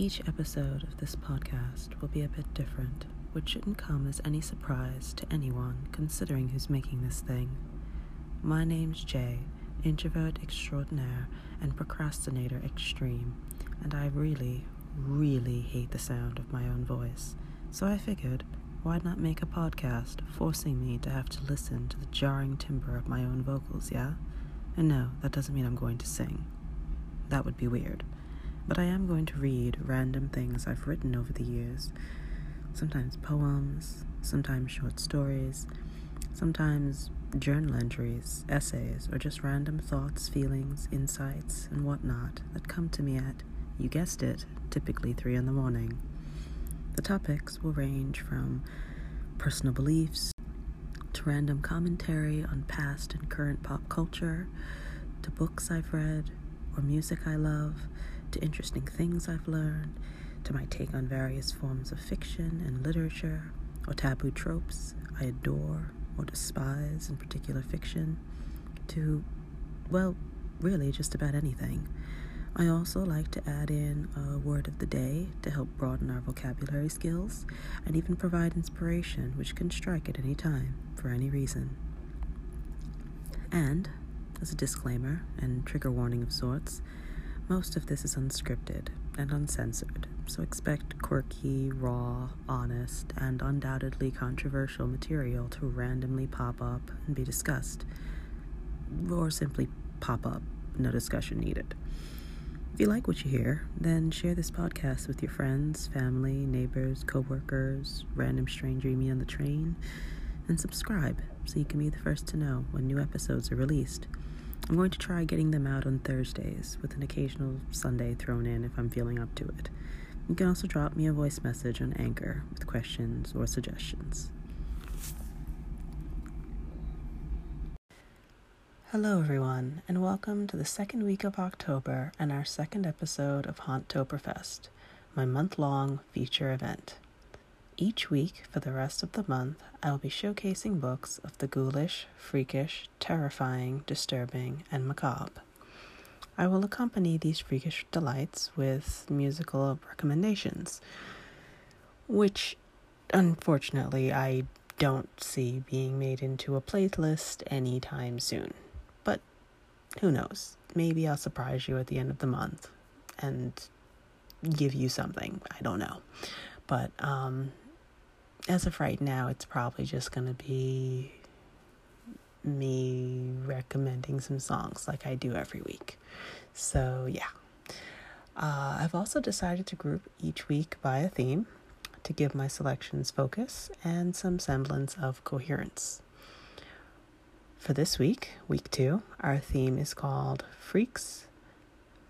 Each episode of this podcast will be a bit different, which shouldn't come as any surprise to anyone considering who's making this thing. My name's Jay, introvert extraordinaire and procrastinator extreme, and I really, really hate the sound of my own voice, so I figured, why not make a podcast forcing me to have to listen to the jarring timbre of my own vocals, yeah? And no, that doesn't mean I'm going to sing. That would be weird. But I am going to read random things I've written over the years, sometimes poems, sometimes short stories, sometimes journal entries, essays, or just random thoughts, feelings, insights, and whatnot that come to me at, you guessed it, typically 3 a.m. The topics will range from personal beliefs to random commentary on past and current pop culture, to books I've read or music I love, to interesting things I've learned, to my take on various forms of fiction and literature, or taboo tropes I adore or despise in particular fiction, to, well, really just about anything. I also like to add in a word of the day to help broaden our vocabulary skills, and even provide inspiration which can strike at any time, for any reason. And, as a disclaimer and trigger warning of sorts, most of this is unscripted and uncensored, so expect quirky, raw, honest, and undoubtedly controversial material to randomly pop up and be discussed, or simply pop up, no discussion needed. If you like what you hear, then share this podcast with your friends, family, neighbors, coworkers, random stranger you meet on the train, and subscribe so you can be the first to know when new episodes are released. I'm going to try getting them out on Thursdays, with an occasional Sunday thrown in if I'm feeling up to it. You can also drop me a voice message on Anchor with questions or suggestions. Hello everyone, and welcome to the second week of October and our second episode of Haunttoberfest, my month-long feature event. Each week, for the rest of the month, I will be showcasing books of the ghoulish, freakish, terrifying, disturbing, and macabre. I will accompany these freakish delights with musical recommendations, which, unfortunately, I don't see being made into a playlist anytime soon. But who knows? Maybe I'll surprise you at the end of the month and give you something. I don't know. But, as of right now, it's probably just going to be me recommending some songs like I do every week. So, yeah. I've also decided to group each week by a theme to give my selections focus and some semblance of coherence. For this week, week 2, our theme is called Freaks,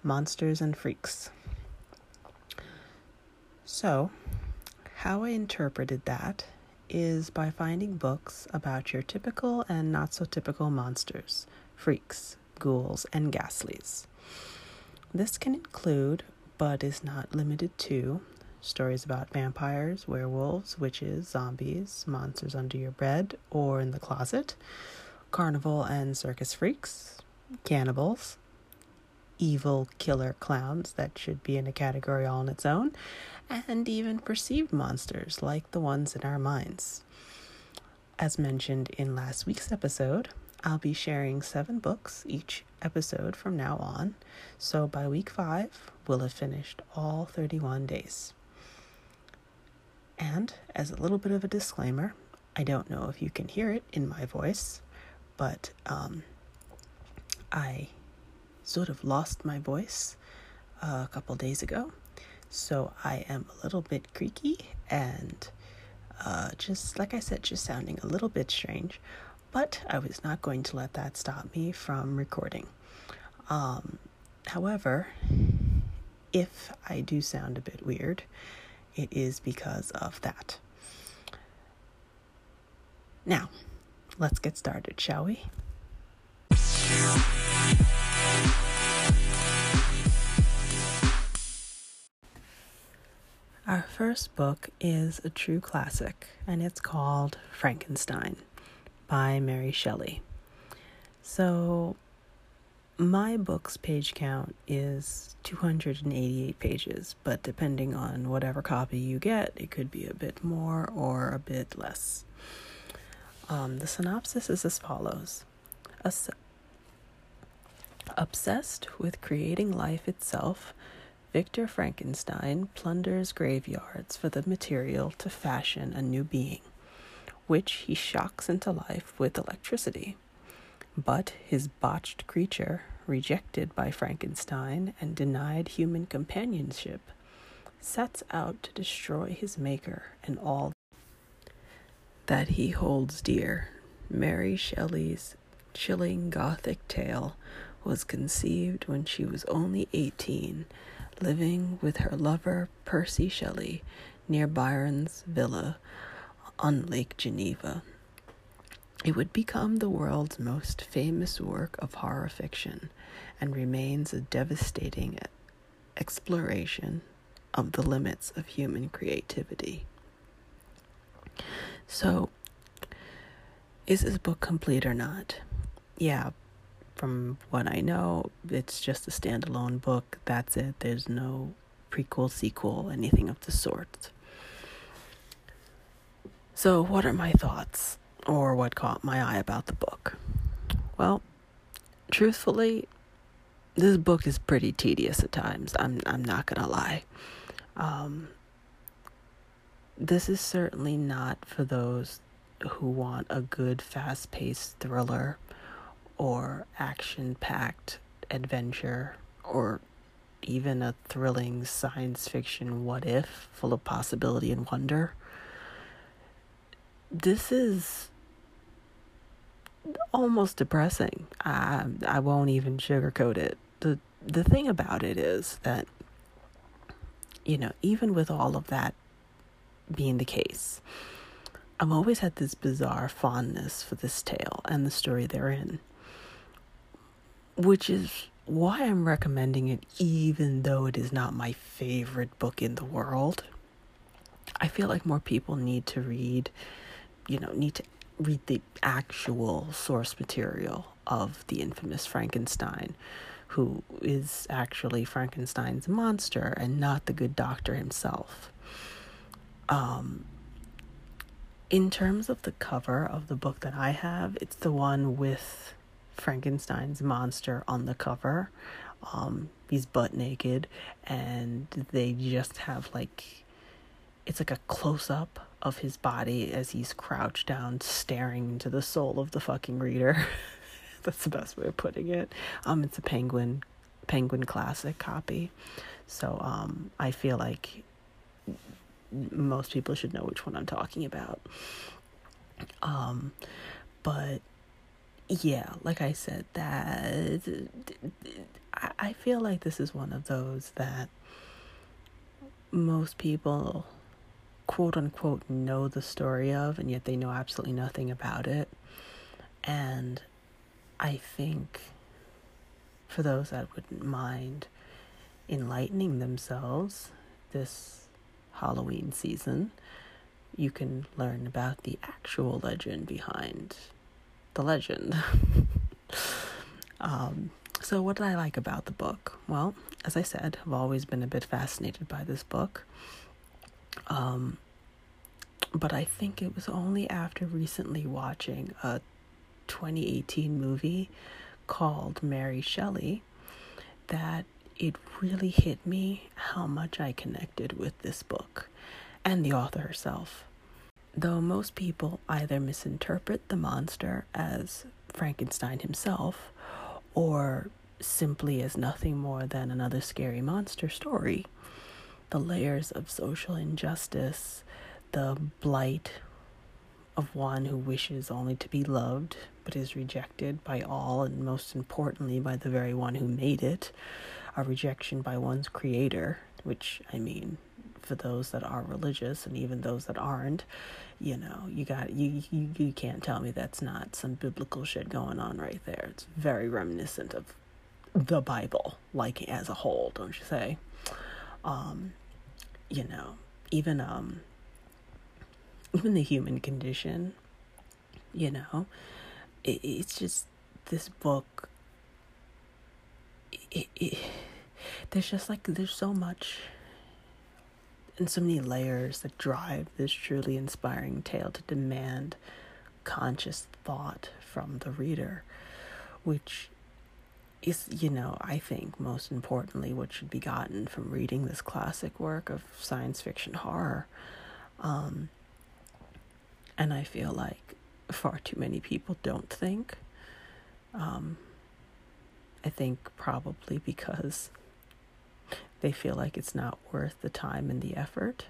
Monsters, and Freaks. So, how I interpreted that is by finding books about your typical and not-so-typical monsters, freaks, ghouls, and ghastlies. This can include, but is not limited to, stories about vampires, werewolves, witches, zombies, monsters under your bed or in the closet, carnival and circus freaks, cannibals, evil killer clowns, that should be in a category all on its own, and even perceived monsters like the ones in our minds. As mentioned in last week's episode, I'll be sharing 7 books each episode from now on, so by week 5, we'll have finished all 31 days. And, as a little bit of a disclaimer, I don't know if you can hear it in my voice, but I sort of lost my voice a couple days ago, so I am a little bit creaky and just like I said, just sounding a little bit strange, but I was not going to let that stop me from recording. However, if I do sound a bit weird, it is because of that. Now, let's get started, shall we? Our first book is a true classic, and it's called Frankenstein by Mary Shelley. So, My book's page count is 288 pages, but depending on whatever copy you get, it could be a bit more or a bit less. The synopsis is as follows. Obsessed with creating life itself, Victor Frankenstein plunders graveyards for the material to fashion a new being, which he shocks into life with electricity. But his botched creature, rejected by Frankenstein and denied human companionship, sets out to destroy his maker and all that he holds dear. Mary Shelley's chilling Gothic tale was conceived when she was only 18, living with her lover Percy Shelley near Byron's villa on Lake Geneva. It would become the world's most famous work of horror fiction and remains a devastating exploration of the limits of human creativity. So, is this book complete or not? Yeah, from what I know, it's just a standalone book. That's it. There's no prequel, sequel, anything of the sort. So, what are my thoughts? Or what caught my eye about the book? Well, truthfully, this book is pretty tedious at times. I'm not gonna lie. This is certainly not for those who want a good, fast-paced thriller or action-packed adventure or even a thrilling science fiction what-if full of possibility and wonder. This is almost depressing. I won't even sugarcoat it. The thing about it is that, you know, even with all of that being the case, I've always had this bizarre fondness for this tale and the story therein, which is why I'm recommending it, even though it is not my favorite book in the world. I feel like more people need to read, need to read the actual source material of the infamous Frankenstein, who is actually Frankenstein's monster and not the good doctor himself. In terms of the cover of the book that I have, it's the one with Frankenstein's monster on the cover. He's butt naked, and they just have it's like a close-up of his body as he's crouched down, staring into the soul of the fucking reader. That's the best way of putting it. It's a Penguin Classic copy. So I feel like most people should know which one I'm talking about. But yeah, like I said, that I feel like this is one of those that most people quote-unquote know the story of, and yet they know absolutely nothing about it. And I think for those that wouldn't mind enlightening themselves this Halloween season, you can learn about the actual legend behind the legend. So what did I like about the book? Well, as I said, I've always been a bit fascinated by this book. But I think it was only after recently watching a 2018 movie called Mary Shelley that it really hit me how much I connected with this book and the author herself. Though most people either misinterpret the monster as Frankenstein himself or simply as nothing more than another scary monster story, the layers of social injustice, the blight of one who wishes only to be loved but is rejected by all, and most importantly by the very one who made it, a rejection by one's creator, which, I mean, for those that are religious and even those that aren't, you can't tell me that's not some biblical shit going on right there. It's very reminiscent of the Bible, as a whole, don't you say? Even the human condition, it's just, this book there's just like, there's so much and so many layers that drive this truly inspiring tale to demand conscious thought from the reader, which is, you know, I think most importantly what should be gotten from reading this classic work of science fiction horror. And I feel like far too many people don't think. I think probably because they feel like it's not worth the time and the effort,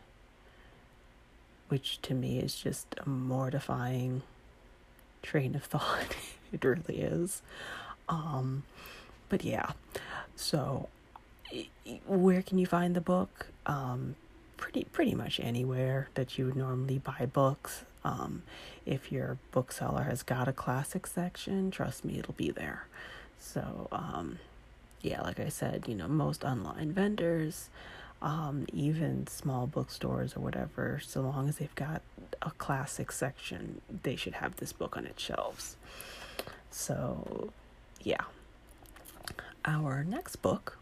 which to me is just a mortifying train of thought. It really is. But yeah, so where can you find the book? Pretty much anywhere that you would normally buy books. If your bookseller has got a classic section, trust me, it'll be there. So, yeah, like I said, you know, most online vendors, even small bookstores or whatever, so long as they've got a classic section, they should have this book on its shelves. So, yeah. Our next book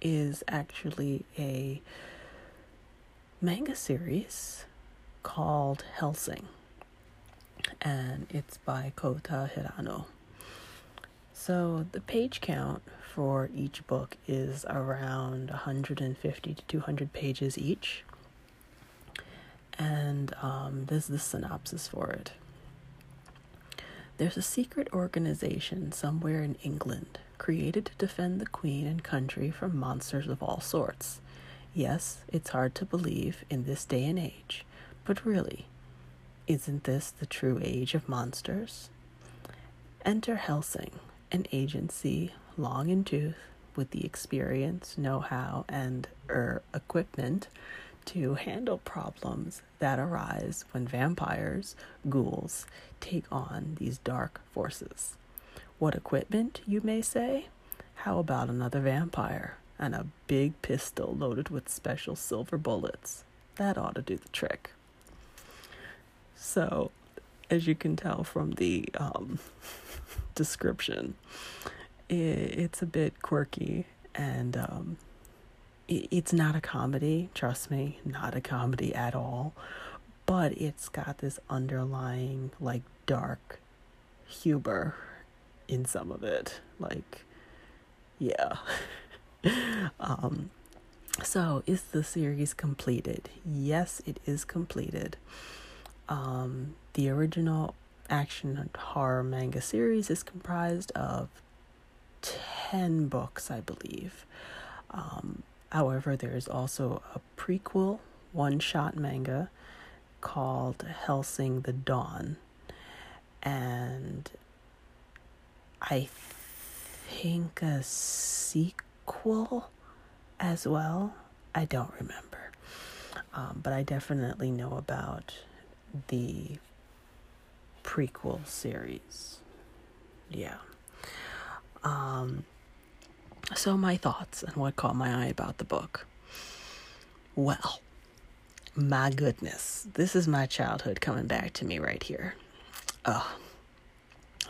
is actually a manga series called Hellsing, and it's by Kōta Hirano. So the page count for each book is around 150 to 200 pages each. And there's the synopsis for it. There's a secret organization somewhere in England created to defend the Queen and country from monsters of all sorts. Yes, it's hard to believe in this day and age, but really, isn't this the true age of monsters? Enter Hellsing, an agency long in tooth with the experience, know-how, and equipment to handle problems that arise when vampires, ghouls, take on these dark forces. What equipment, you may say? How about another vampire and a big pistol loaded with special silver bullets? That ought to do the trick. So, as you can tell from the description, it's a bit quirky, and it's not a comedy, trust me, not a comedy at all, but it's got this underlying, like, dark humor in some of it, like, yeah. So, is the series completed? Yes, it is completed. The original action horror manga series is comprised of 10 books, I believe. However, there is also a prequel one-shot manga called Hellsing the Dawn. And I think a sequel as well. I don't remember. But I definitely know about the prequel series. Yeah. So my thoughts and what caught my eye about the book. Well, my goodness, this is my childhood coming back to me right here.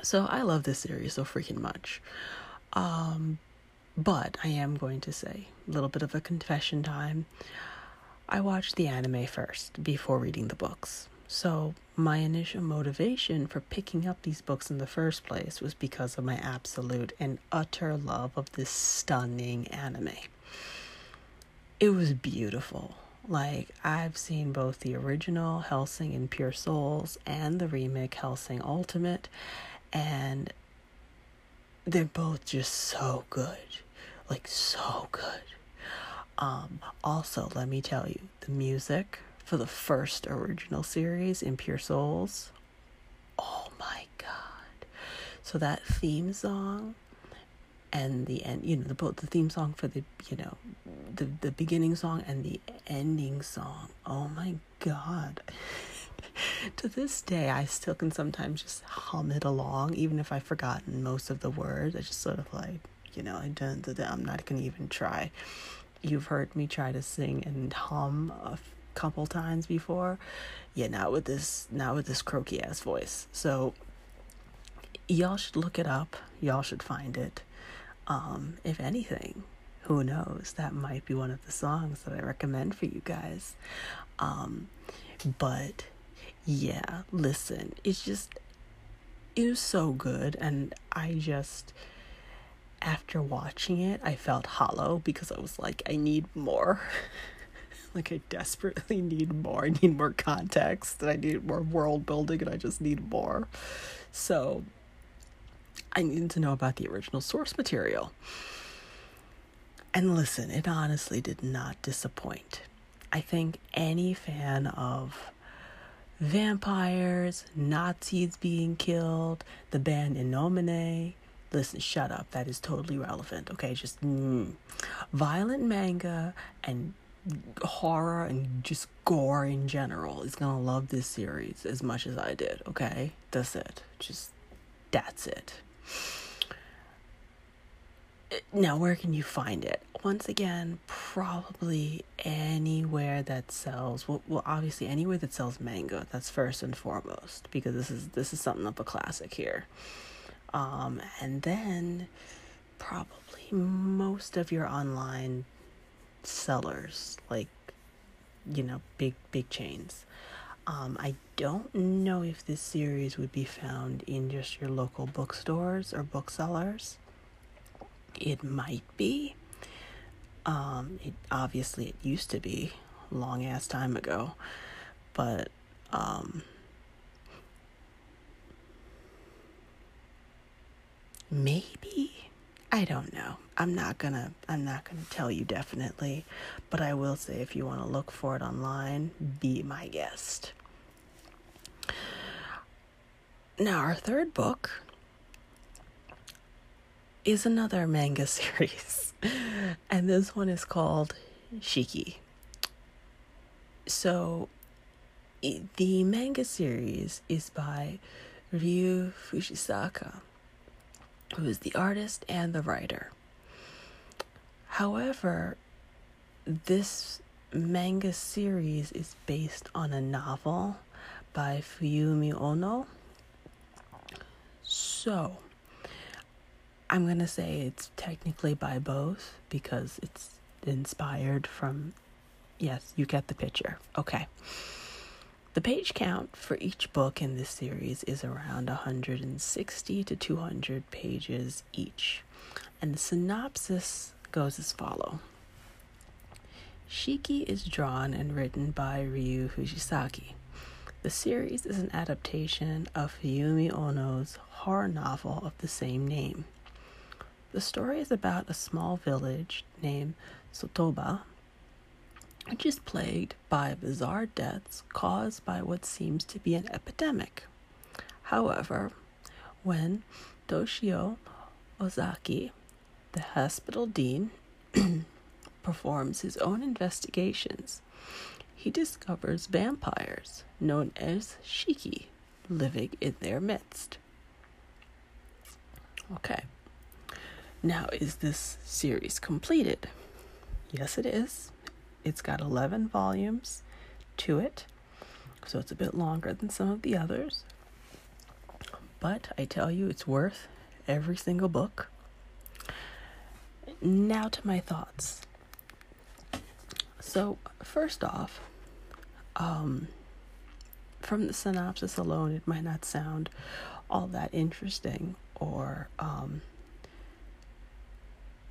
So I love this series so freaking much. But I am going to say a little bit of a confession time. I watched the anime first before reading the books. So my initial motivation for picking up these books in the first place was because of my absolute and utter love of this stunning anime. It was beautiful. Like, I've seen both the original Hellsing in Pure Souls and the remake Hellsing Ultimate, and they're both just so good. Like, so good. Also, let me tell you, the music for the first original series in Pure Souls, oh my god. So that theme song and the end, you know, both the theme song for the, you know, the beginning song and the ending song, oh my god. To this day, I still can sometimes just hum it along, even if I've forgotten most of the words. I just sort of like, you know, I'm not gonna even try. You've heard me try to sing and hum a couple times before, yeah, not with this croaky ass voice. So y'all should look it up, y'all should find it. If anything, who knows, that might be one of the songs that I recommend for you guys. But yeah, listen, it was so good, and I just, after watching it, I felt hollow, because I was like, I need more. Like, I desperately need more. I need more context, and I need more world building, and I just need more. So I needed to know about the original source material. And listen, it honestly did not disappoint. I think any fan of vampires, Nazis being killed, the band In Nomine, listen, shut up, that is totally relevant, okay? Just violent manga and horror and just gore in general is gonna love this series as much as I did, okay? That's it. That's it. Now, where can you find it? Once again, probably anywhere that sells, well, obviously anywhere that sells manga. That's first and foremost, because this is something of a classic here. And then probably most of your online sellers, like, you know, big chains. I don't know if this series would be found in just your local bookstores or booksellers. It might be. It used to be a long ass time ago, but maybe, I don't know. I'm not gonna tell you definitely, but I will say, if you want to look for it online, be my guest. Now, our third book is another manga series, and this one is called Shiki. So, the manga series is by Ryu Fushisaka, who is the artist and the writer. However, this manga series is based on a novel by Fuyumi Ono. So, I'm going to say it's technically by both, because it's inspired from, yes, you get the picture. Okay. The page count for each book in this series is around 160 to 200 pages each. And the synopsis goes as follows. Shiki is drawn and written by Ryu Fushisaka. The series is an adaptation of Fuyumi Ono's horror novel of the same name. The story is about a small village named Sotoba, which is plagued by bizarre deaths caused by what seems to be an epidemic. However, when Toshio Ozaki, the hospital dean, performs his own investigations, he discovers vampires known as Shiki living in their midst. Okay. Now, is this series completed? Yes, it is. It's got 11 volumes to it, so it's a bit longer than some of the others. But I tell you, it's worth every single book. Now to my thoughts. So, first off, from the synopsis alone, it might not sound all that interesting or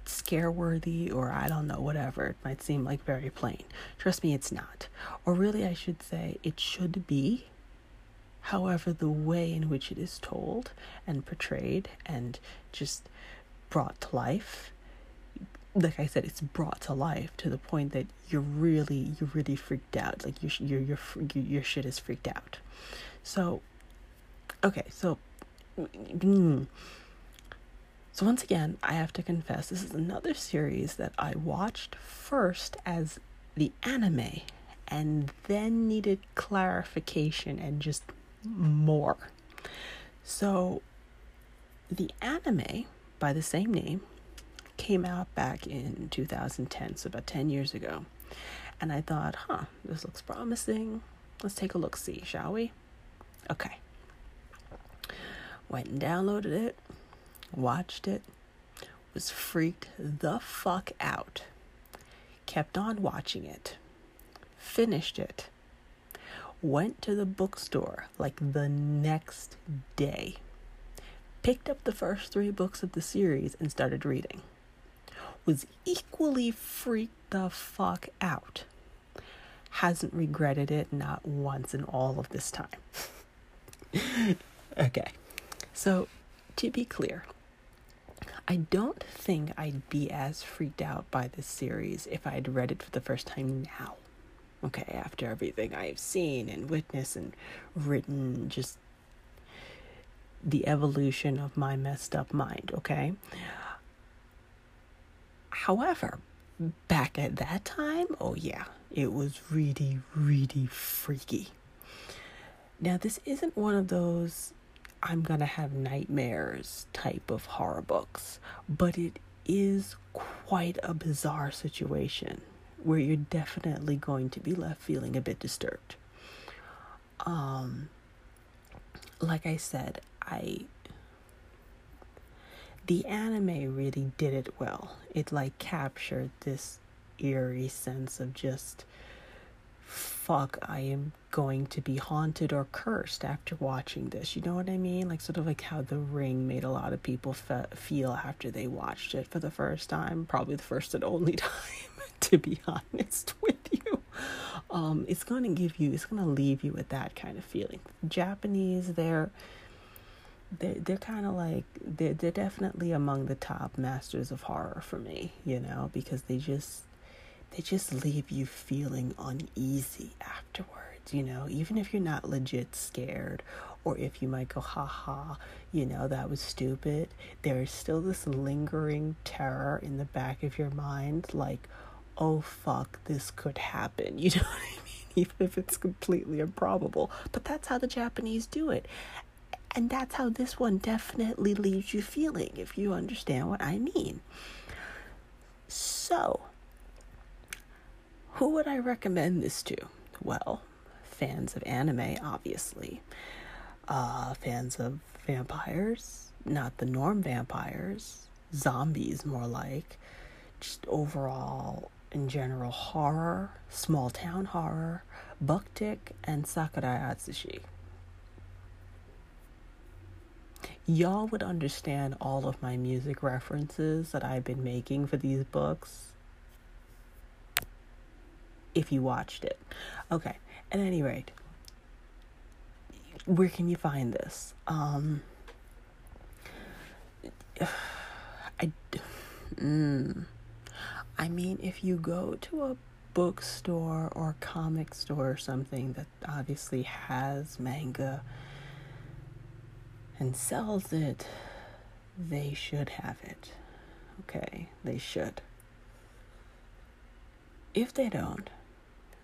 scare-worthy, or I don't know, whatever. It might seem like very plain. Trust me, it's not. Or really, I should say, it should be. However, the way in which it is told and portrayed and just brought to life, like I said, it's brought to life to the point that you're really freaked out. Like, your shit is freaked out. So, okay, So once again, I have to confess, this is another series that I watched first as the anime and then needed clarification and just more. So the anime by the same name came out back in 2010, so about 10 years ago. And I thought, this looks promising. Let's take a look-see, shall we? Okay. Went and downloaded it. Watched it, was freaked the fuck out. Kept on watching it. Finished it. Went to the bookstore like the next day. Picked up the first 3 books of the series and started reading. Was equally freaked the fuck out. Hasn't regretted it, not once in all of this time. Okay, so to be clear, I don't think I'd be as freaked out by this series if I had read it for the first time now. Okay, after everything I've seen and witnessed and written, just the evolution of my messed up mind, okay? However, back at that time, oh yeah, it was really, really freaky. Now, this isn't one of those I'm gonna have nightmares type of horror books, but it is quite a bizarre situation where you're definitely going to be left feeling a bit disturbed. Like I said, the anime really did it well. It like captured this eerie sense of just, fuck, I am going to be haunted or cursed after watching this. You know what I mean? Like sort of like how The Ring made a lot of people feel after they watched it for the first time. Probably the first and only time, to be honest with you. It's going to leave you with that kind of feeling. Japanese, they're kind of like, they're definitely among the top masters of horror for me, you know, because they just leave you feeling uneasy afterwards, you know, even if you're not legit scared, or if you might go, haha, you know, that was stupid, there is still this lingering terror in the back of your mind, like, oh fuck, this could happen, you know what I mean, even if it's completely improbable, but that's how the Japanese do it. And that's how this one definitely leaves you feeling, if you understand what I mean. So, who would I recommend this to? Well, fans of anime, obviously. Fans of vampires, not the norm vampires, zombies more like, just overall, in general, horror, small town horror, Bucktick, and Sakurai Atsushi. Y'all would understand all of my music references that I've been making for these books if you watched it. Okay, at any rate, where can you find this? I mean, if you go to a bookstore or comic store or something that obviously has manga and sells it, they should have it. Okay, they should. If they don't,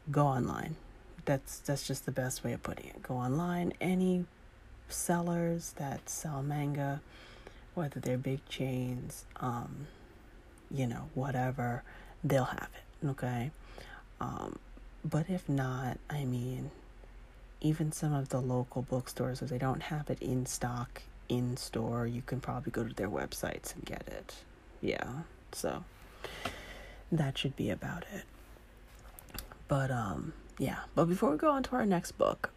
go online. That's just the best way of putting it. Go online. Any sellers that sell manga, whether they're big chains, you know, whatever, they'll have it, okay? But if not, I mean, even some of the local bookstores, if they don't have it in stock, in store, you can probably go to their websites and get it. Yeah, so that should be about it. But, yeah. But before we go on to our next book,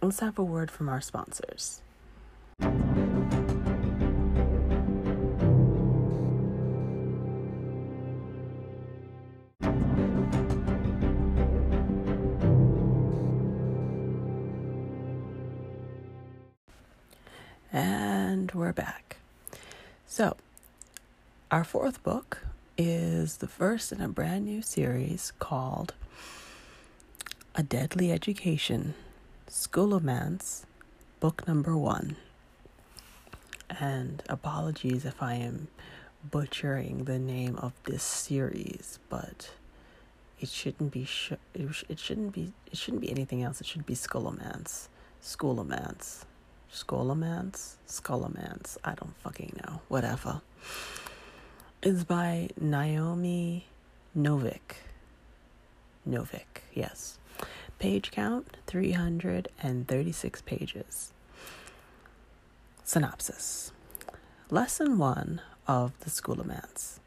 let's have a word from our sponsors. And we're back. So, our 4th book is the first in a brand new series called A Deadly Education, Scholomance, book number 1. And apologies if I am butchering the name of this series, but it shouldn't be anything else. It should be Scholomance. I don't fucking know. Whatever. It's by Naomi Novik, yes. Page count, 336 pages. Synopsis. Lesson 1 of the Scholomance.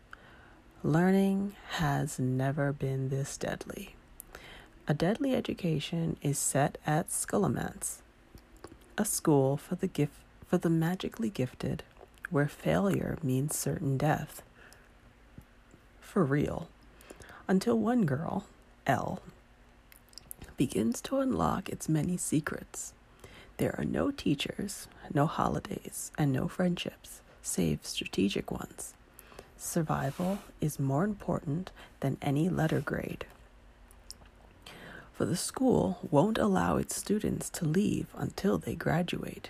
Learning has never been this deadly. A deadly education is set at Scholomance, a school for the magically gifted, where failure means certain death. For real. Until one girl, Elle, begins to unlock its many secrets. There are no teachers, no holidays, and no friendships, save strategic ones. Survival is more important than any letter grade. For the school won't allow its students to leave until they graduate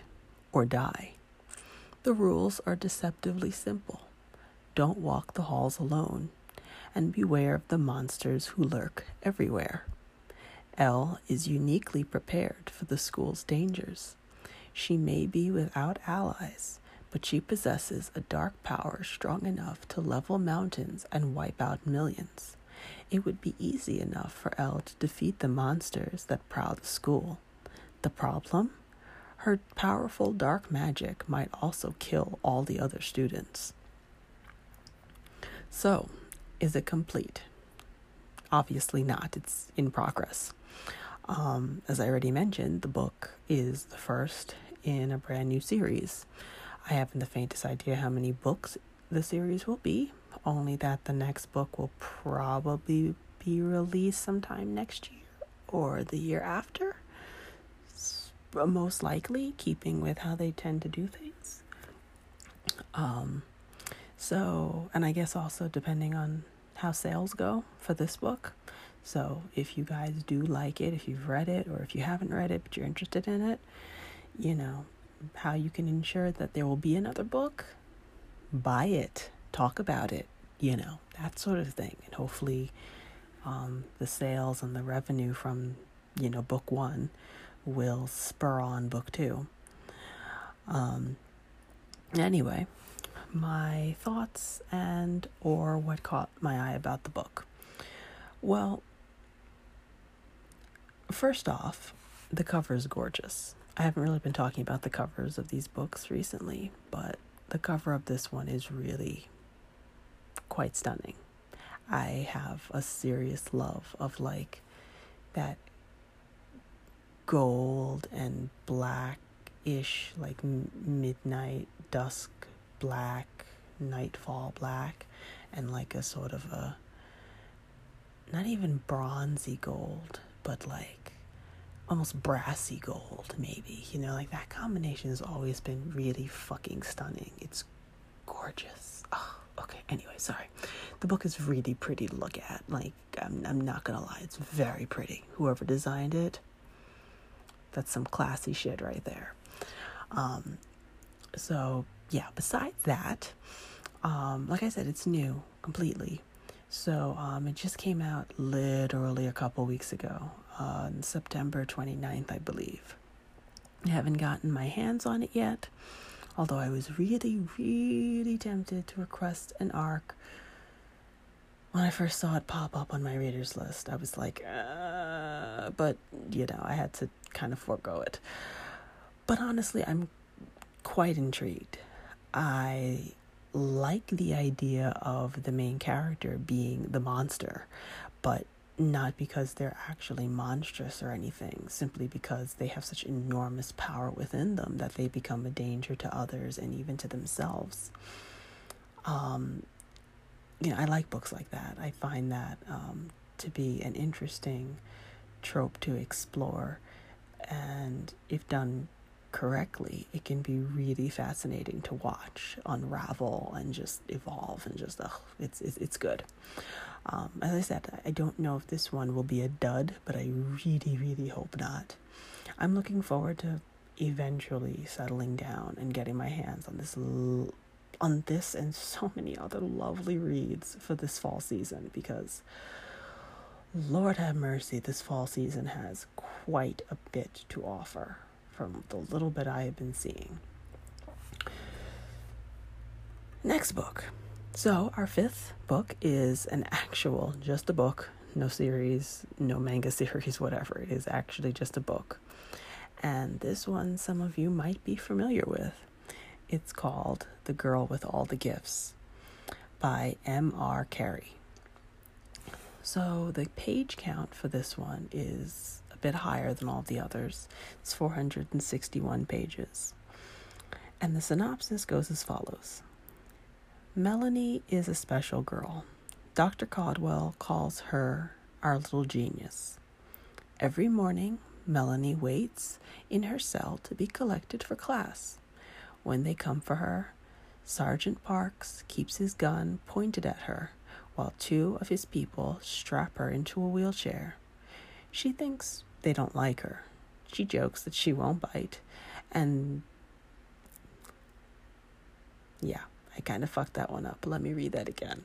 or die. The rules are deceptively simple. Don't walk the halls alone, and beware of the monsters who lurk everywhere. Elle is uniquely prepared for the school's dangers. She may be without allies, but she possesses a dark power strong enough to level mountains and wipe out millions. It would be easy enough for Elle to defeat the monsters that prowl the school. The problem? Her powerful dark magic might also kill all the other students. So, is it complete? Obviously not. It's in progress. As I already mentioned, the book is the first in a brand new series. I haven't the faintest idea how many books the series will be, only that the next book will probably be released sometime next year or the year after, most likely, keeping with how they tend to do things. And I guess also depending on how sales go for this book. So if you guys do like it, if you've read it, or if you haven't read it but you're interested in it, you know how you can ensure that there will be another book? Buy it. Talk about it, that sort of thing. And hopefully the sales and the revenue from, book one will spur on book two. Anyway, my thoughts and or what caught my eye about the book. Well, first off, the cover is gorgeous. I haven't really been talking about the covers of these books recently, but the cover of this one is really quite stunning. I have a serious love of that gold and black-ish, midnight, dusk black, nightfall black, and a sort of a, not even bronzy gold, but almost brassy gold, maybe. That combination has always been really fucking stunning. It's gorgeous. Oh, okay. Anyway, sorry. The book is really pretty to look at. I'm not gonna lie. It's very pretty. Whoever designed it, that's some classy shit right there. Besides that, like I said, it's new completely. So, it just came out literally a couple weeks ago, on September 29th, I believe. I haven't gotten my hands on it yet, although I was really, really tempted to request an ARC. When I first saw it pop up on my readers list, I was like, but, I had to kind of forego it. But honestly, I'm quite intrigued. I like the idea of the main character being the monster, but not because they're actually monstrous or anything, simply because they have such enormous power within them that they become a danger to others and even to themselves. I like books like that. I find that to be an interesting trope to explore, and if done correctly, it can be really fascinating to watch unravel and just evolve and just it's good. As I said, I don't know if this one will be a dud, but I really, really hope not. I'm looking forward to eventually settling down and getting my hands on this and so many other lovely reads for this fall season, because Lord have mercy, this fall season has quite a bit to offer from the little bit I have been seeing. Next book. So our fifth book is an actual, just a book, no series, no manga series, whatever. It is actually just a book. And this one some of you might be familiar with. It's called The Girl with All the Gifts by M.R. Carey. So the page count for this one is a bit higher than all the others. It's 461 pages. And the synopsis goes as follows. Melanie is a special girl. Dr. Caldwell calls her our little genius. Every morning, Melanie waits in her cell to be collected for class. When they come for her, Sergeant Parks keeps his gun pointed at her while two of his people strap her into a wheelchair. She thinks they don't like her. She jokes that she won't bite, and yeah, I kind of fucked that one up. Let me read that again.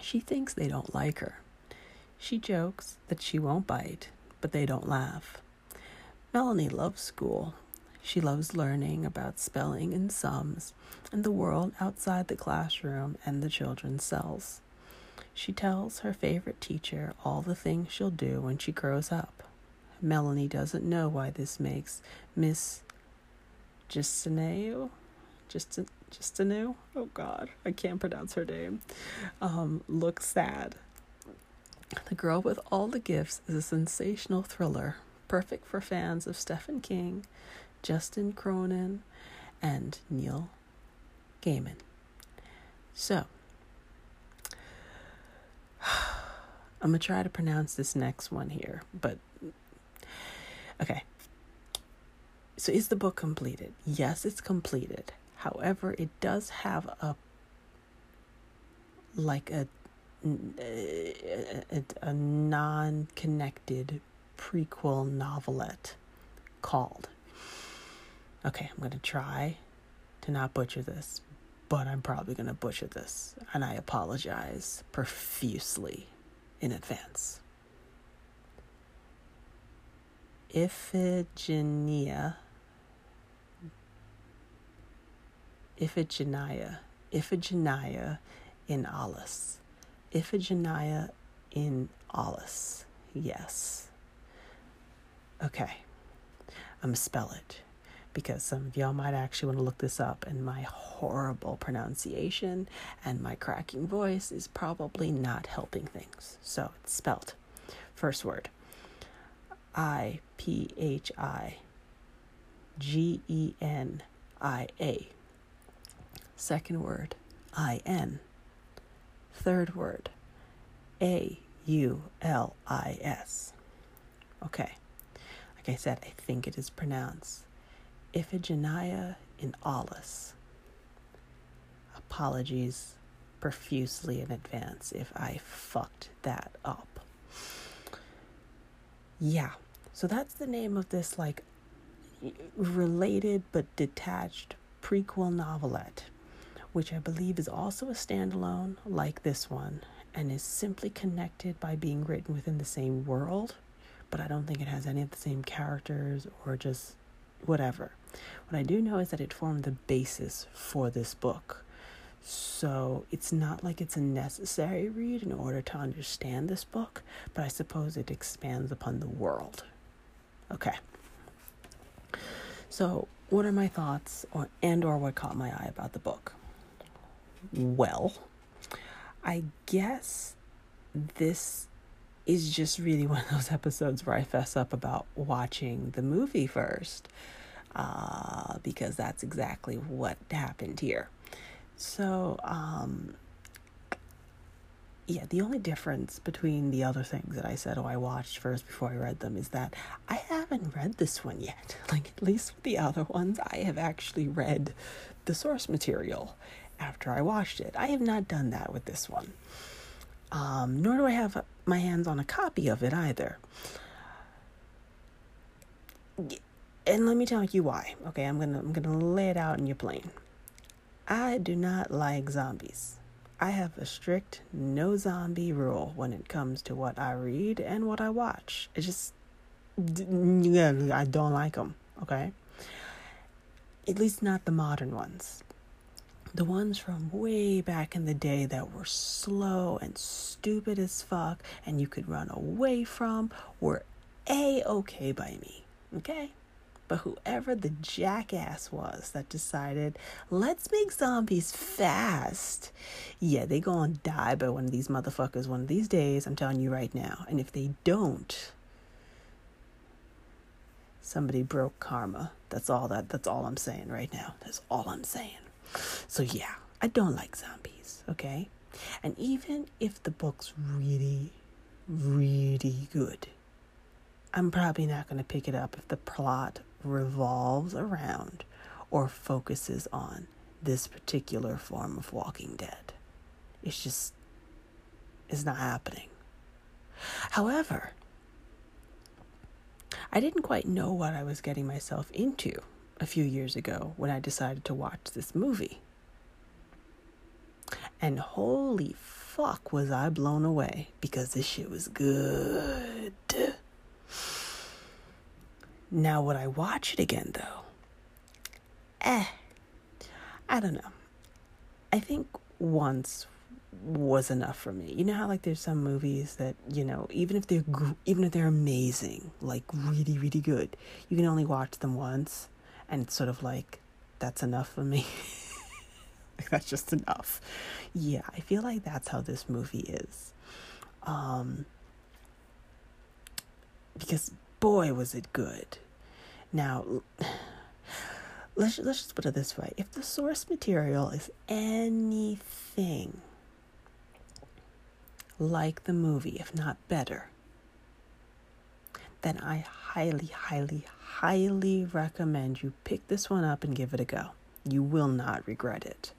She thinks they don't like her. She jokes that she won't bite, but they don't laugh. Melanie loves school. She loves learning about spelling and sums and the world outside the classroom and the children's cells. She tells her favorite teacher all the things she'll do when she grows up. Melanie doesn't know why this makes Miss Gisteneu? Gisteneu? Oh God, I can't pronounce her name. Look sad. The Girl with All the Gifts is a sensational thriller, perfect for fans of Stephen King, Justin Cronin, and Neil Gaiman. So, I'm going to try to pronounce this next one here, but, okay. So, is the book completed? Yes, it's completed. However, it does have a non-connected prequel novelette called... Okay, I'm going to try to not butcher this, but I'm probably going to butcher this, and I apologize profusely in advance. Iphigenia in Aulis. Iphigenia in Aulis. Yes. Okay. I'm going to spell it, because some of y'all might actually want to look this up, and my horrible pronunciation and my cracking voice is probably not helping things. So it's spelled. First word, Iphigenia. Second word, I-N. Third word, A-U-L-I-S. Okay. Like I said, I think it is pronounced Iphigenia in Aulis. Apologies profusely in advance if I fucked that up. Yeah, so that's the name of this, like, related but detached prequel novelette, which I believe is also a standalone like this one, and is simply connected by being written within the same world, but I don't think it has any of the same characters or just whatever. What I do know is that it formed the basis for this book. So it's not like it's a necessary read in order to understand this book, but I suppose it expands upon the world. Okay. So what are my thoughts or what caught my eye about the book? Well, I guess this is just really one of those episodes where I fess up about watching the movie first, because that's exactly what happened here. So, yeah, the only difference between the other things that I said, I watched first before I read them, is that I haven't read this one yet. Like, at least with the other ones, I have actually read the source material after I watched it. I have not done that with this one. Nor do I have my hands on a copy of it either. And let me tell you why. Okay, I'm gonna lay it out in your plain. I do not like zombies. I have a strict no zombie rule when it comes to what I read and what I watch. It's just, I don't like them, okay? At least not the modern ones. The ones from way back in the day that were slow and stupid as fuck and you could run away from were A-okay by me, okay? but whoever the jackass was that decided, let's make zombies fast. Yeah, they gonna die by one of these motherfuckers one of these days, I'm telling you right now. And if they don't, somebody broke karma. That's all I'm saying right now. That's all I'm saying. So yeah, I don't like zombies, okay? And even if the book's really, really good, I'm probably not going to pick it up if the plot revolves around or focuses on this particular form of Walking Dead. It's not happening. However, I didn't quite know what I was getting myself into a few years ago when I decided to watch this movie. And holy fuck was I blown away, because this shit was good. Now would I watch it again though? I don't know. I think once was enough for me. You know how like there's some movies that, you know, even if they're amazing, like really, really good, you can only watch them once and it's sort of like, that's enough for me. That's just enough. Yeah, I feel like that's how this movie is. Because boy was it good. Now, let's just put it this way. If the source material is anything like the movie, if not better, then I highly, highly, highly recommend you pick this one up and give it a go. You will not regret it.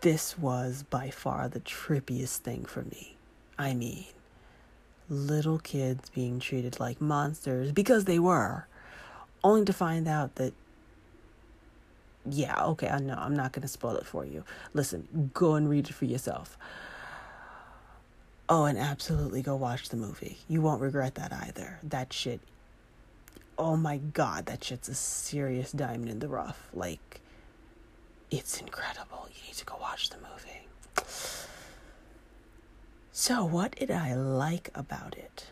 This was by far the trippiest thing for me. I mean, little kids being treated like monsters, because they were, only to find out that, yeah, okay, I know, I'm not going to spoil it for you. Listen, go and read it for yourself. Oh, and absolutely go watch the movie. You won't regret that either. That shit, oh my God, that shit's a serious diamond in the rough. Like, it's incredible. You need to go watch the movie. So what did I like about it?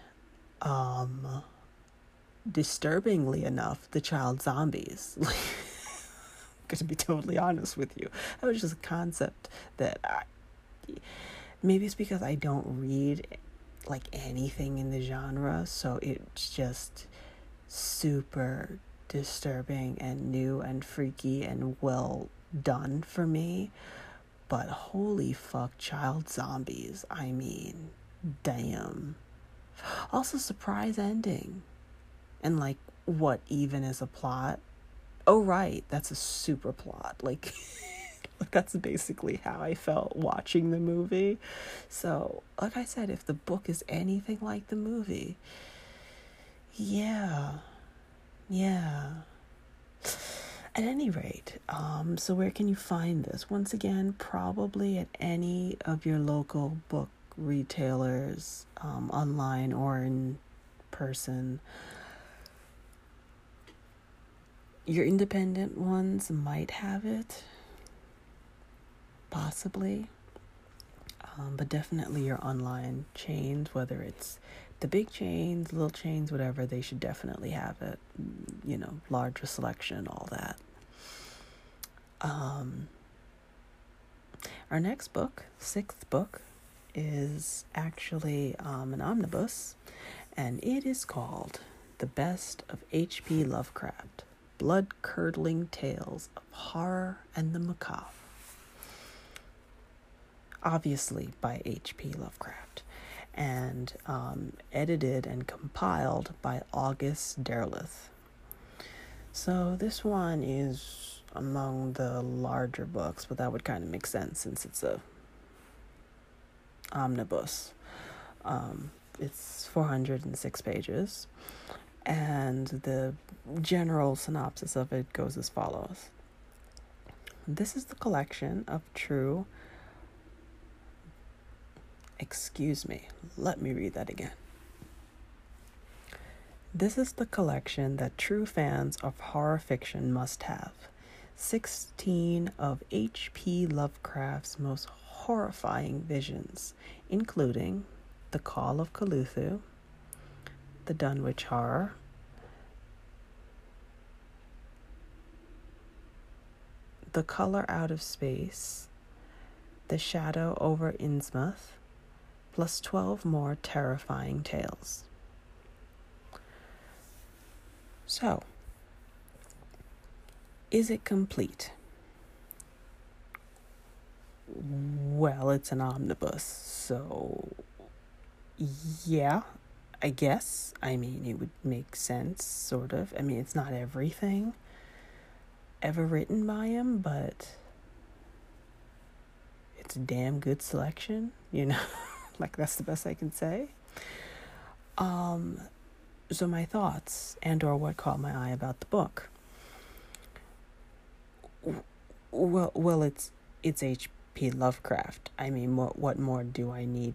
Disturbingly enough, the child zombies. Like, I'm going to be totally honest with you. That was just a concept that maybe it's because I don't read like anything in the genre. So it's just super disturbing and new and freaky and well done for me. But holy fuck, child zombies, I mean, damn. Also, surprise ending, and like, what even is a plot? Oh right, that's a super plot. Like, that's basically how I felt watching the movie. So like I said, if the book is anything like the movie, yeah. At any rate, so where can you find this? Once again, probably at any of your local book retailers, online or in person. Your independent ones might have it, possibly, but definitely your online chains, whether it's the big chains, little chains, whatever, they should definitely have it. You know, larger selection, all that. Our next book, sixth book, is actually an omnibus, and it is called The Best of H.P. Lovecraft, Blood-Curdling Tales of Horror and the Macabre. Obviously by H.P. Lovecraft, and edited and compiled by August Derleth. So this one is among the larger books, but that would kind of make sense since it's a omnibus. It's 406 pages, and the general synopsis of it goes as follows. This is the collection of true... Excuse me, let me read that again. This is the collection that true fans of horror fiction must have. 16 of H.P. Lovecraft's most horrifying visions, including The Call of Cthulhu, The Dunwich Horror, The Color Out of Space, The Shadow Over Innsmouth, plus 12 more terrifying tales. So, is it complete? Well, it's an omnibus, so yeah, I guess. I mean, it would make sense, sort of. I mean, it's not everything ever written by him, but it's a damn good selection, you know? Like, that's the best I can say. So my thoughts and or what caught my eye about the book. Well, it's H.P. Lovecraft. I mean, what more do I need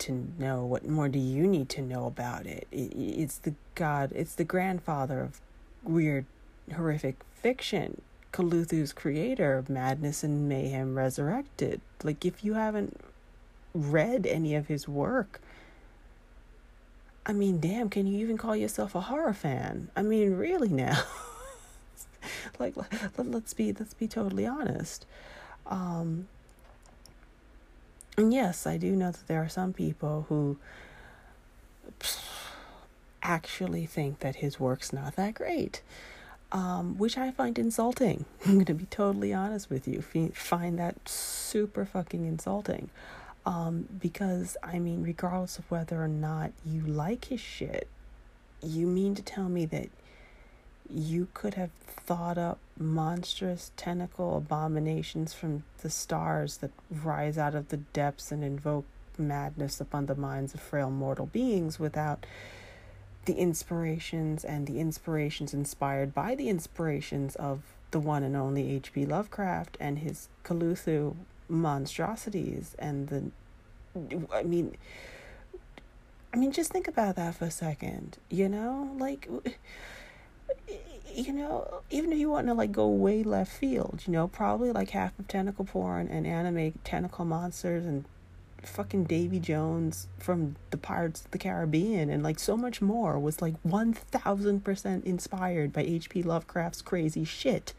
to know? What more do you need to know about it? It's the grandfather of weird, horrific fiction. Cthulhu's creator, Madness and Mayhem Resurrected. Like, if you haven't read any of his work, I mean, damn, can you even call yourself a horror fan? I mean, really now? Like, let's be totally honest. And yes, I do know that there are some people who actually think that his work's not that great, which I find insulting. I'm going to be totally honest with you. Find that super fucking insulting. Because, I mean, regardless of whether or not you like his shit, you mean to tell me that you could have thought up monstrous tentacle abominations from the stars that rise out of the depths and invoke madness upon the minds of frail mortal beings without the inspirations and the inspirations inspired by the inspirations of the one and only H.P. Lovecraft and his Cthulhu monstrosities and I mean just think about that for a second, you know? Like, you know, even if you want to like go way left field, you know, probably like half of tentacle porn and anime tentacle monsters and fucking Davy Jones from the Pirates of the Caribbean and like so much more was like 1000% inspired by H.P. Lovecraft's crazy shit.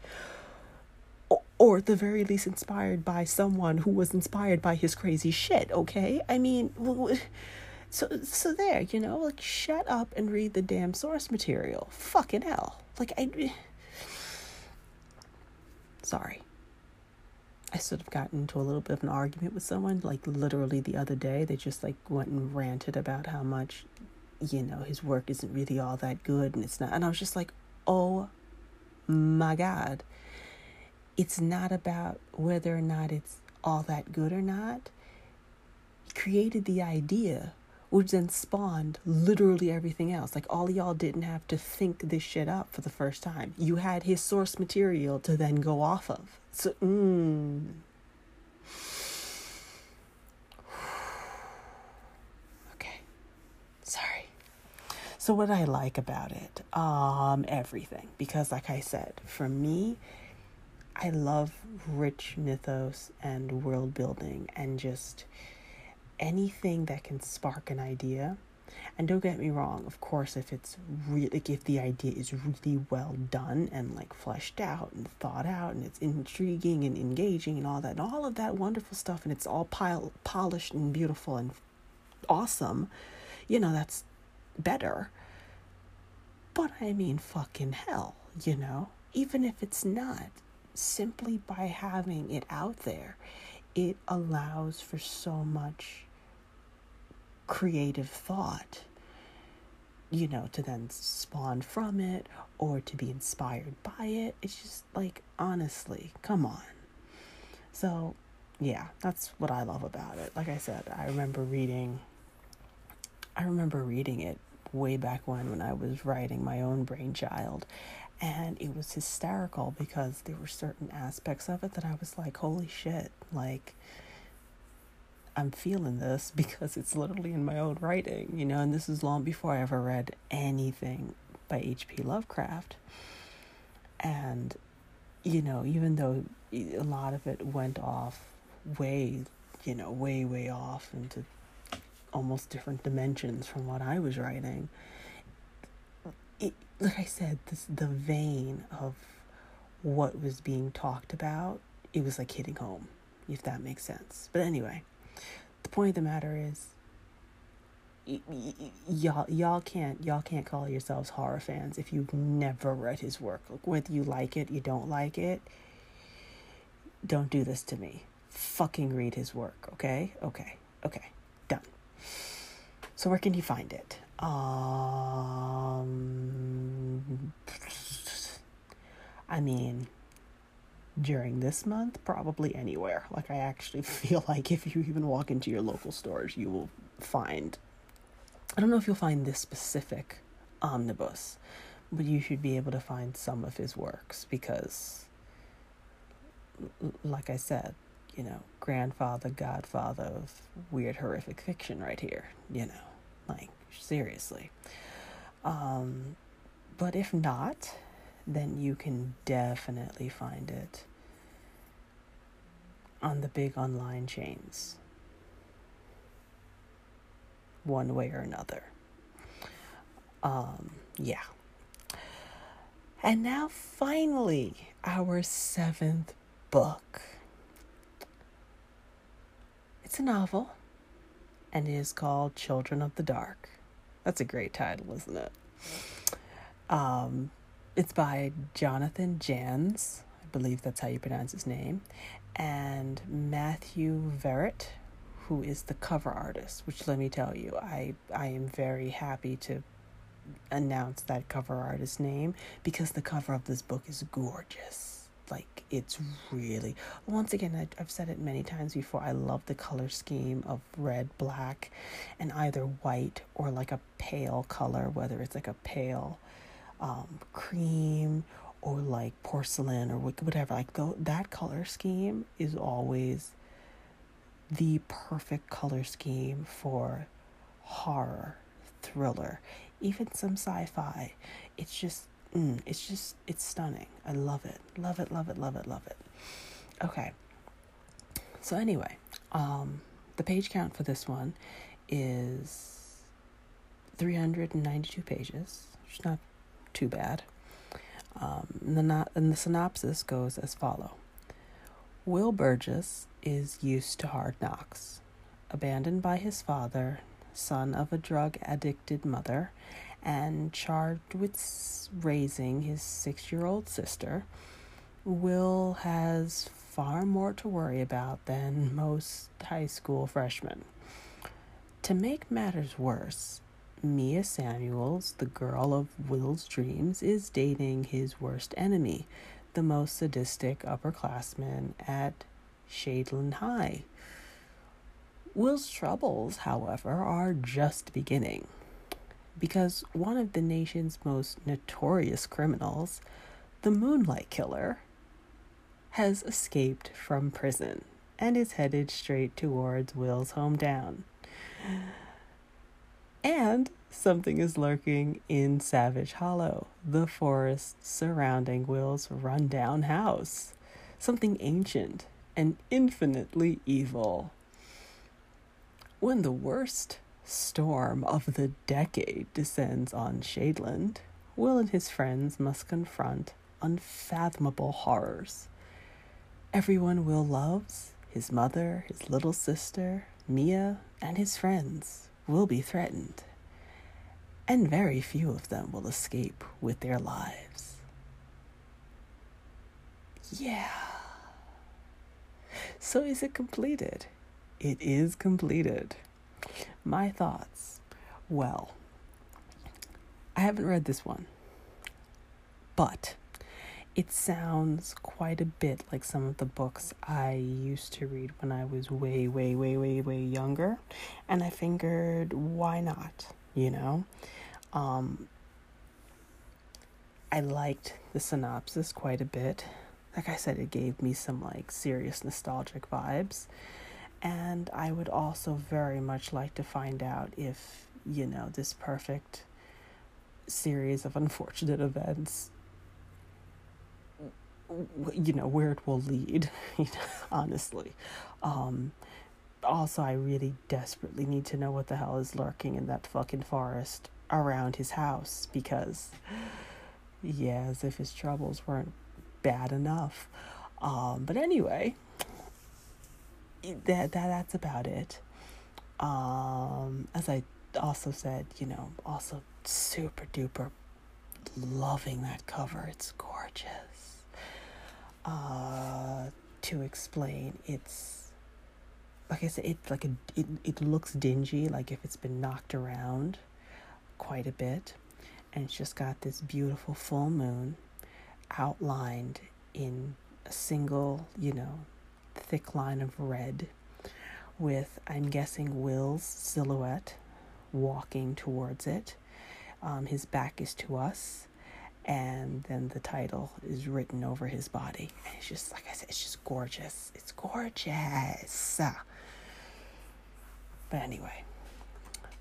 Or at the very least inspired by someone who was inspired by his crazy shit, okay? I mean, so there, you know? Like, shut up and read the damn source material. Fucking hell. Like, Sorry. I sort of got into a little bit of an argument with someone, like, literally the other day. They just, like, went and ranted about how much, you know, his work isn't really all that good, and it's not... And I was just like, oh, my God. It's not about whether or not it's all that good or not. He created the idea, which then spawned literally everything else. Like, all y'all didn't have to think this shit up for the first time. You had his source material to then go off of. So, Okay. Sorry. So what I like about it, everything. Because like I said, for me, I love rich mythos and world building and just anything that can spark an idea. And don't get me wrong, of course, if it's really, like, if the idea is really well done and like fleshed out and thought out and it's intriguing and engaging and all that and all of that wonderful stuff and it's all polished and beautiful and awesome, you know, that's better. But I mean, fucking hell, you know, even if it's not. Simply by having it out there, it allows for so much creative thought, you know, to then spawn from it or to be inspired by it. It's just like, honestly, come on. So, yeah, that's what I love about it. Like I said, I remember reading it way back when I was writing my own brainchild. And it was hysterical because there were certain aspects of it that I was like, holy shit, like, I'm feeling this because it's literally in my own writing, you know, and this is long before I ever read anything by H.P. Lovecraft. And, you know, even though a lot of it went off way off into almost different dimensions from what I was writing, like I said, the vein of what was being talked about, it was like hitting home, if that makes sense. But anyway, the point of the matter is, y'all can't call yourselves horror fans if you've never read his work. Like, whether you like it, you don't like it, don't do this to me. Fucking read his work, okay? Okay, done. So where can you find it? I mean, during this month, probably anywhere. Like, I actually feel like if you even walk into your local stores, you will find, I don't know if you'll find this specific omnibus, but you should be able to find some of his works, because like I said, you know, godfather of weird, horrific fiction right here, you know, like, seriously. But if not, then you can definitely find it on the big online chains, one way or another. Yeah. And now finally, our seventh book. It's a novel, and it is called Children of the Dark. That's a great title, isn't it? It's by Jonathan Jans, I believe that's how you pronounce his name, and Matthew Verrett, who is the cover artist, which, let me tell you, I am very happy to announce that cover artist's name, because the cover of this book is gorgeous. Like, it's really, once again, I've said it many times before, I love the color scheme of red, black, and either white or like a pale color, whether it's like a pale cream or like porcelain or whatever. Like, that color scheme is always the perfect color scheme for horror, thriller, even some sci-fi. It's just it's stunning. I love it. Love it. Okay. So anyway, the page count for this one is 392 pages, which is not too bad. And the synopsis goes as follows. Will Burgess is used to hard knocks. Abandoned by his father, son of a drug-addicted mother, and charged with raising his 6-year-old sister, Will has far more to worry about than most high school freshmen. To make matters worse, Mia Samuels, the girl of Will's dreams, is dating his worst enemy, the most sadistic upperclassman at Shadeland High. Will's troubles, however, are just beginning, because one of the nation's most notorious criminals, the Moonlight Killer, has escaped from prison and is headed straight towards Will's hometown. And something is lurking in Savage Hollow, the forest surrounding Will's rundown house. Something ancient and infinitely evil. When the worst storm of the decade descends on Shadeland, Will and his friends must confront unfathomable horrors. Everyone Will loves, his mother, his little sister, Mia, and his friends, will be threatened, and very few of them will escape with their lives. Yeah. So is it completed? It is completed. My thoughts. Well, I haven't read this one, but it sounds quite a bit like some of the books I used to read when I was way younger, and I figured, why not, you know? I liked the synopsis quite a bit. Like I said, it gave me some like serious nostalgic vibes. And I would also very much like to find out if, you know, this perfect series of unfortunate events, you know, where it will lead, you know, honestly. Also, I really desperately need to know what the hell is lurking in that fucking forest around his house, because, yeah, as if his troubles weren't bad enough. But anyway, that's about it. As I also said, also super duper loving that cover. It's gorgeous. To explain, it's like I said, it looks dingy, like if it's been knocked around quite a bit, and it's just got this beautiful full moon outlined in a single, thick line of red, with, I'm guessing, Will's silhouette walking towards it. His back is to us, and then the title is written over his body. And it's just, like I said, it's just gorgeous. It's gorgeous. But anyway,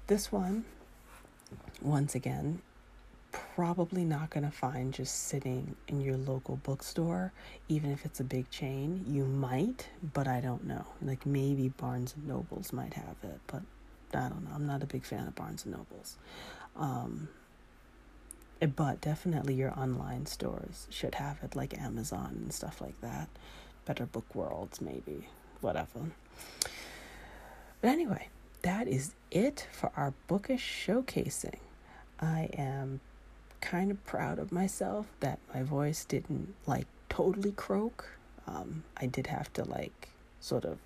this one, once again, probably not going to find just sitting in your local bookstore, even if it's a big chain. You might, but I don't know. Like, maybe Barnes & Nobles might have it, but I don't know. I'm not a big fan of Barnes & Nobles. But definitely your online stores should have it, like Amazon and stuff like that. Better Book Worlds, maybe. Whatever. But anyway, that is it for our bookish showcasing. I am kind of proud of myself that my voice didn't, totally croak. I did have to, sort of,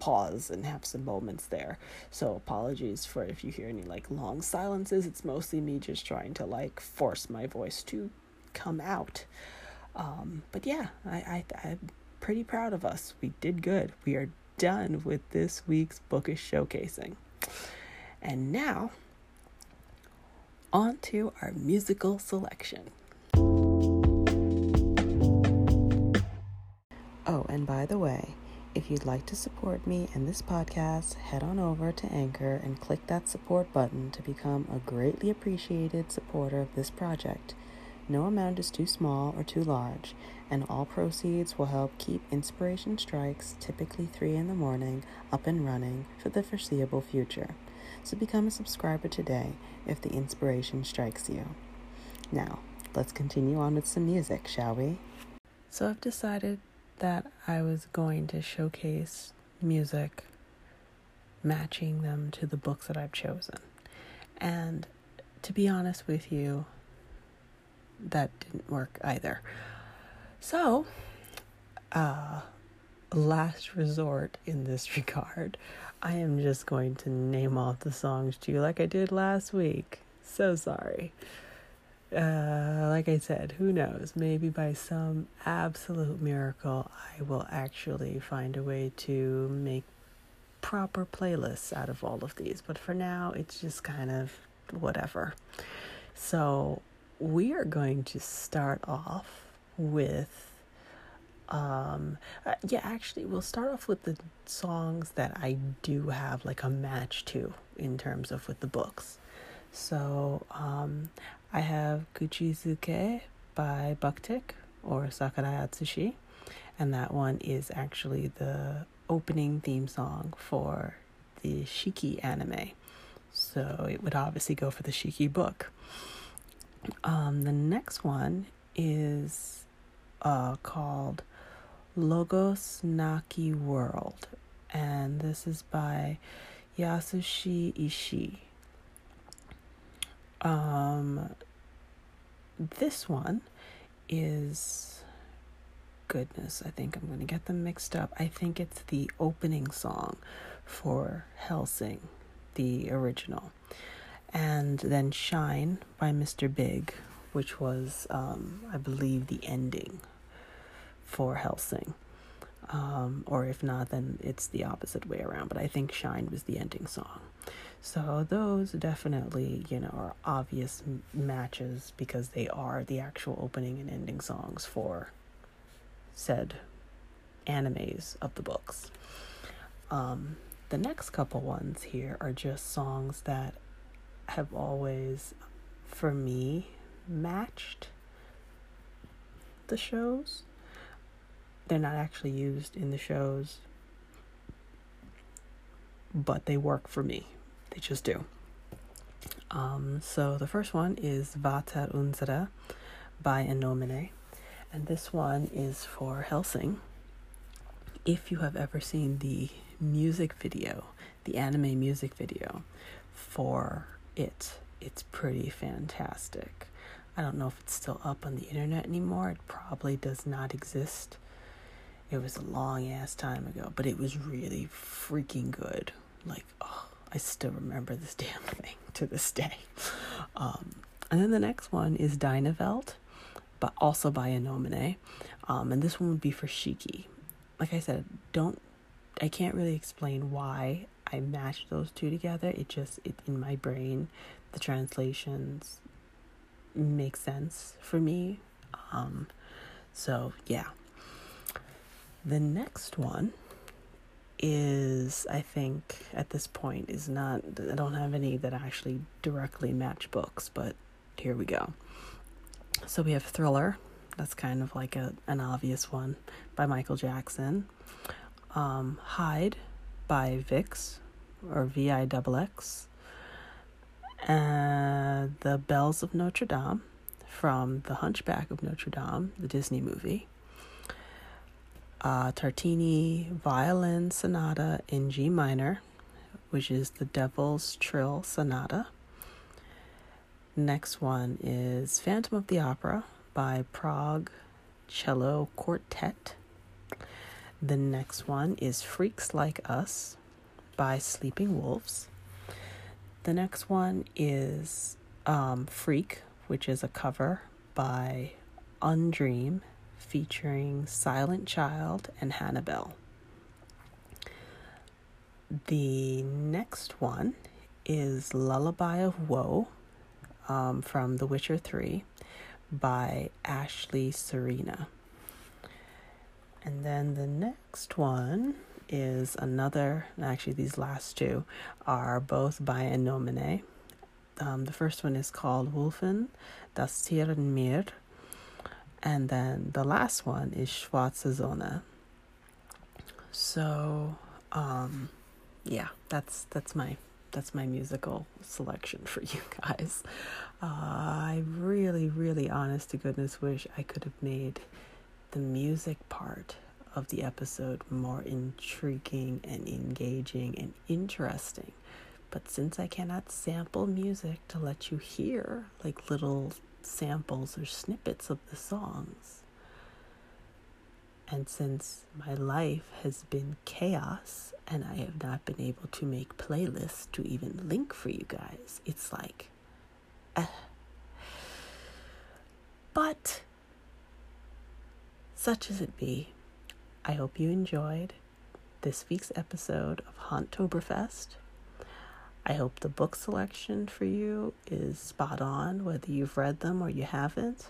pause and have some moments there. So apologies for if you hear any long silences. It's mostly me just trying to force my voice to come out. But yeah, I'm pretty proud of us. We did good. We are done with this week's bookish showcasing. And now, on to our musical selection. Oh, and by the way, if you'd like to support me and this podcast, head on over to Anchor and click that support button to become a greatly appreciated supporter of this project. No amount is too small or too large, and all proceeds will help keep Inspiration Strikes, typically 3 in the morning, up and running for the foreseeable future. So become a subscriber today if the inspiration strikes you. Now, let's continue on with some music, shall we? So I've decided that I was going to showcase music, matching them to the books that I've chosen. And to be honest with you, that didn't work either. So, last resort in this regard, I am just going to name off the songs to you like I did last week. So sorry. Like I said, who knows, maybe by some absolute miracle I will actually find a way to make proper playlists out of all of these, but for now it's just kind of whatever. So we are going to start off with we'll start off with the songs that I do have a match to in terms of with the books. So I have Kuchizuke by Bucktick or Sakurai Atsushi, and that one is actually the opening theme song for the Shiki anime. So it would obviously go for the Shiki book. The next one is called Logos Naki World, and this is by Yasushi Ishii. This one is, goodness, I think I'm going to get them mixed up. I think it's the opening song for Hellsing, the original. And then Shine by Mr. Big, which was, I believe, the ending for Hellsing. Or if not, then it's the opposite way around. But I think Shine was the ending song. So those definitely, are obvious matches because they are the actual opening and ending songs for said animes of the books. The next couple ones here are just songs that have always, for me, matched the shows. They're not actually used in the shows, but they work for me. They just do. So the first one is Vater Unzere by In Nomine, and this one is for Hellsing. If you have ever seen the music video, the anime music video for it, it's pretty fantastic. I don't know if it's still up on the internet anymore. It probably does not exist. It was a long ass time ago, but it was really freaking good. Like, oh, I still remember this damn thing to this day. And then the next one is Dynavelt, but also by In Nomine. And this one would be for Shiki. Like I said, I can't really explain why I matched those two together. It in my brain, the translations make sense for me. So yeah. The next one is, I think at this point is not, I don't have any that actually directly match books, but here we go. So we have Thriller. That's kind of like an obvious one by Michael Jackson. Hide by Vix, or Vix. And The Bells of Notre Dame from The Hunchback of Notre Dame, the Disney movie. Tartini Violin Sonata in G minor, which is the Devil's Trill Sonata. Next one is Phantom of the Opera by Prague Cello Quartet. The next one is Freaks Like Us by Sleeping Wolves. The next one is Freak, which is a cover by Undream, featuring Silent Child and Hannibal. The next one is Lullaby of Woe from The Witcher 3 by Ashley Serena. And then the next one is actually these last two are both by In Nomine. The first one is called Wolfen, das Tier in mir. And then the last one is Schwarze Zone. So, yeah, that's my musical selection for you guys. I really, really, honest to goodness, wish I could have made the music part of the episode more intriguing and engaging and interesting. But since I cannot sample music to let you hear, like, little samples or snippets of the songs, and since my life has been chaos and I have not been able to make playlists to even link for you guys, it's like but such as it be, I hope you enjoyed this week's episode of Haunttoberfest. I hope the book selection for you is spot on, whether you've read them or you haven't.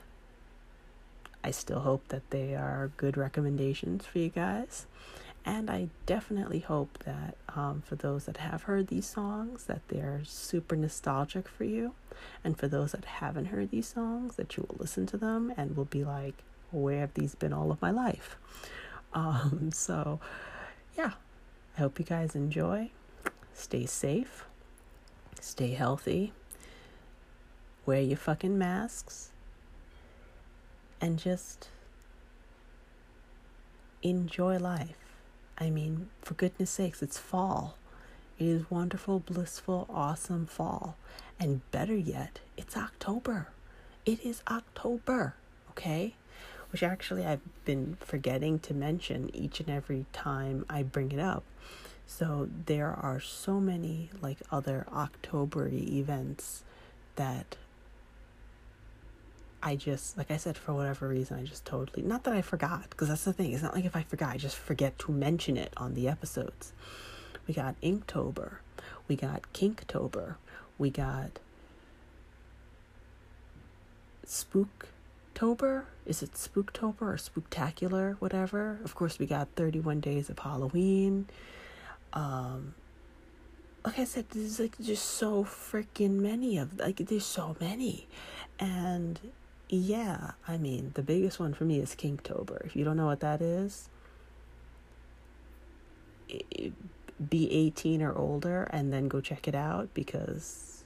I still hope that they are good recommendations for you guys. And I definitely hope that for those that have heard these songs, that they're super nostalgic for you. And for those that haven't heard these songs, that you will listen to them and will be like, where have these been all of my life? So, yeah, I hope you guys enjoy. Stay safe. Stay healthy, wear your fucking masks, and just enjoy life. I mean, for goodness sakes, it's fall. It is wonderful, blissful, awesome fall. And better yet, it's October. It is October, okay? Which actually I've been forgetting to mention each and every time I bring it up. So there are so many like other October-y events that I just, like I said, for whatever reason, I just totally, not that I forgot, because that's the thing. It's not like if I forgot, I just forget to mention it on the episodes. We got Inktober. We got Kinktober. We got Spooktober. Is it Spooktober or Spooktacular? Whatever. Of course, we got 31 Days of Halloween. Like I said, there's like just so freaking many of, like, there's so many. And yeah, I mean, the biggest one for me is Kinktober. If you don't know what that is, be 18 or older and then go check it out, because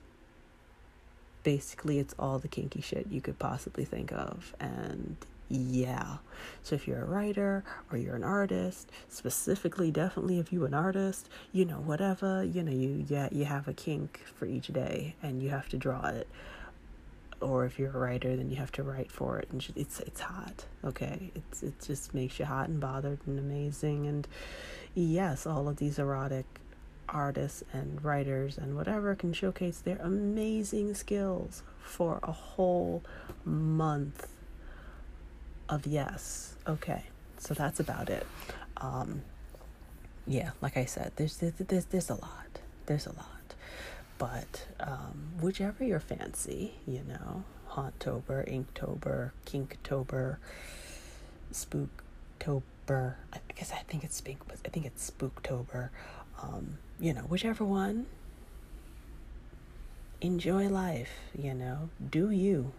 basically it's all the kinky shit you could possibly think of. And yeah, so if you're a writer or you're an artist, specifically, definitely if you're an artist, you know, whatever, you know, you have a kink for each day and you have to draw it. Or if you're a writer, then you have to write for it, and it's hot, okay? It just makes you hot and bothered and amazing, and yes, all of these erotic artists and writers and whatever can showcase their amazing skills for a whole month of yes, okay? So that's about it. Yeah, like I said, there's a lot, But whichever your fancy, you know, Haunttober, Inktober, Kinktober, Spooktober. I think it's Spooktober. You know, whichever one. Enjoy life, you know. Do you,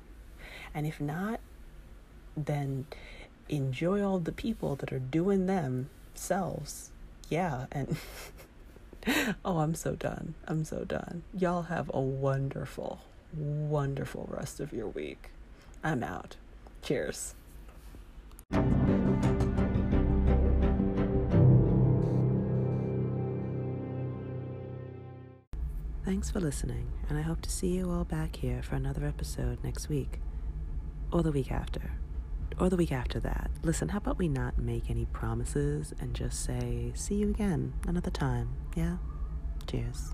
and if not, then enjoy all the people that are doing themselves. Yeah, and. Oh, I'm so done. Y'all have a wonderful, wonderful rest of your week. I'm out. Cheers. Thanks for listening, and I hope to see you all back here for another episode next week. Or the week after. Or the week after that. Listen, how about we not make any promises and just say, see you again another time, yeah? Cheers.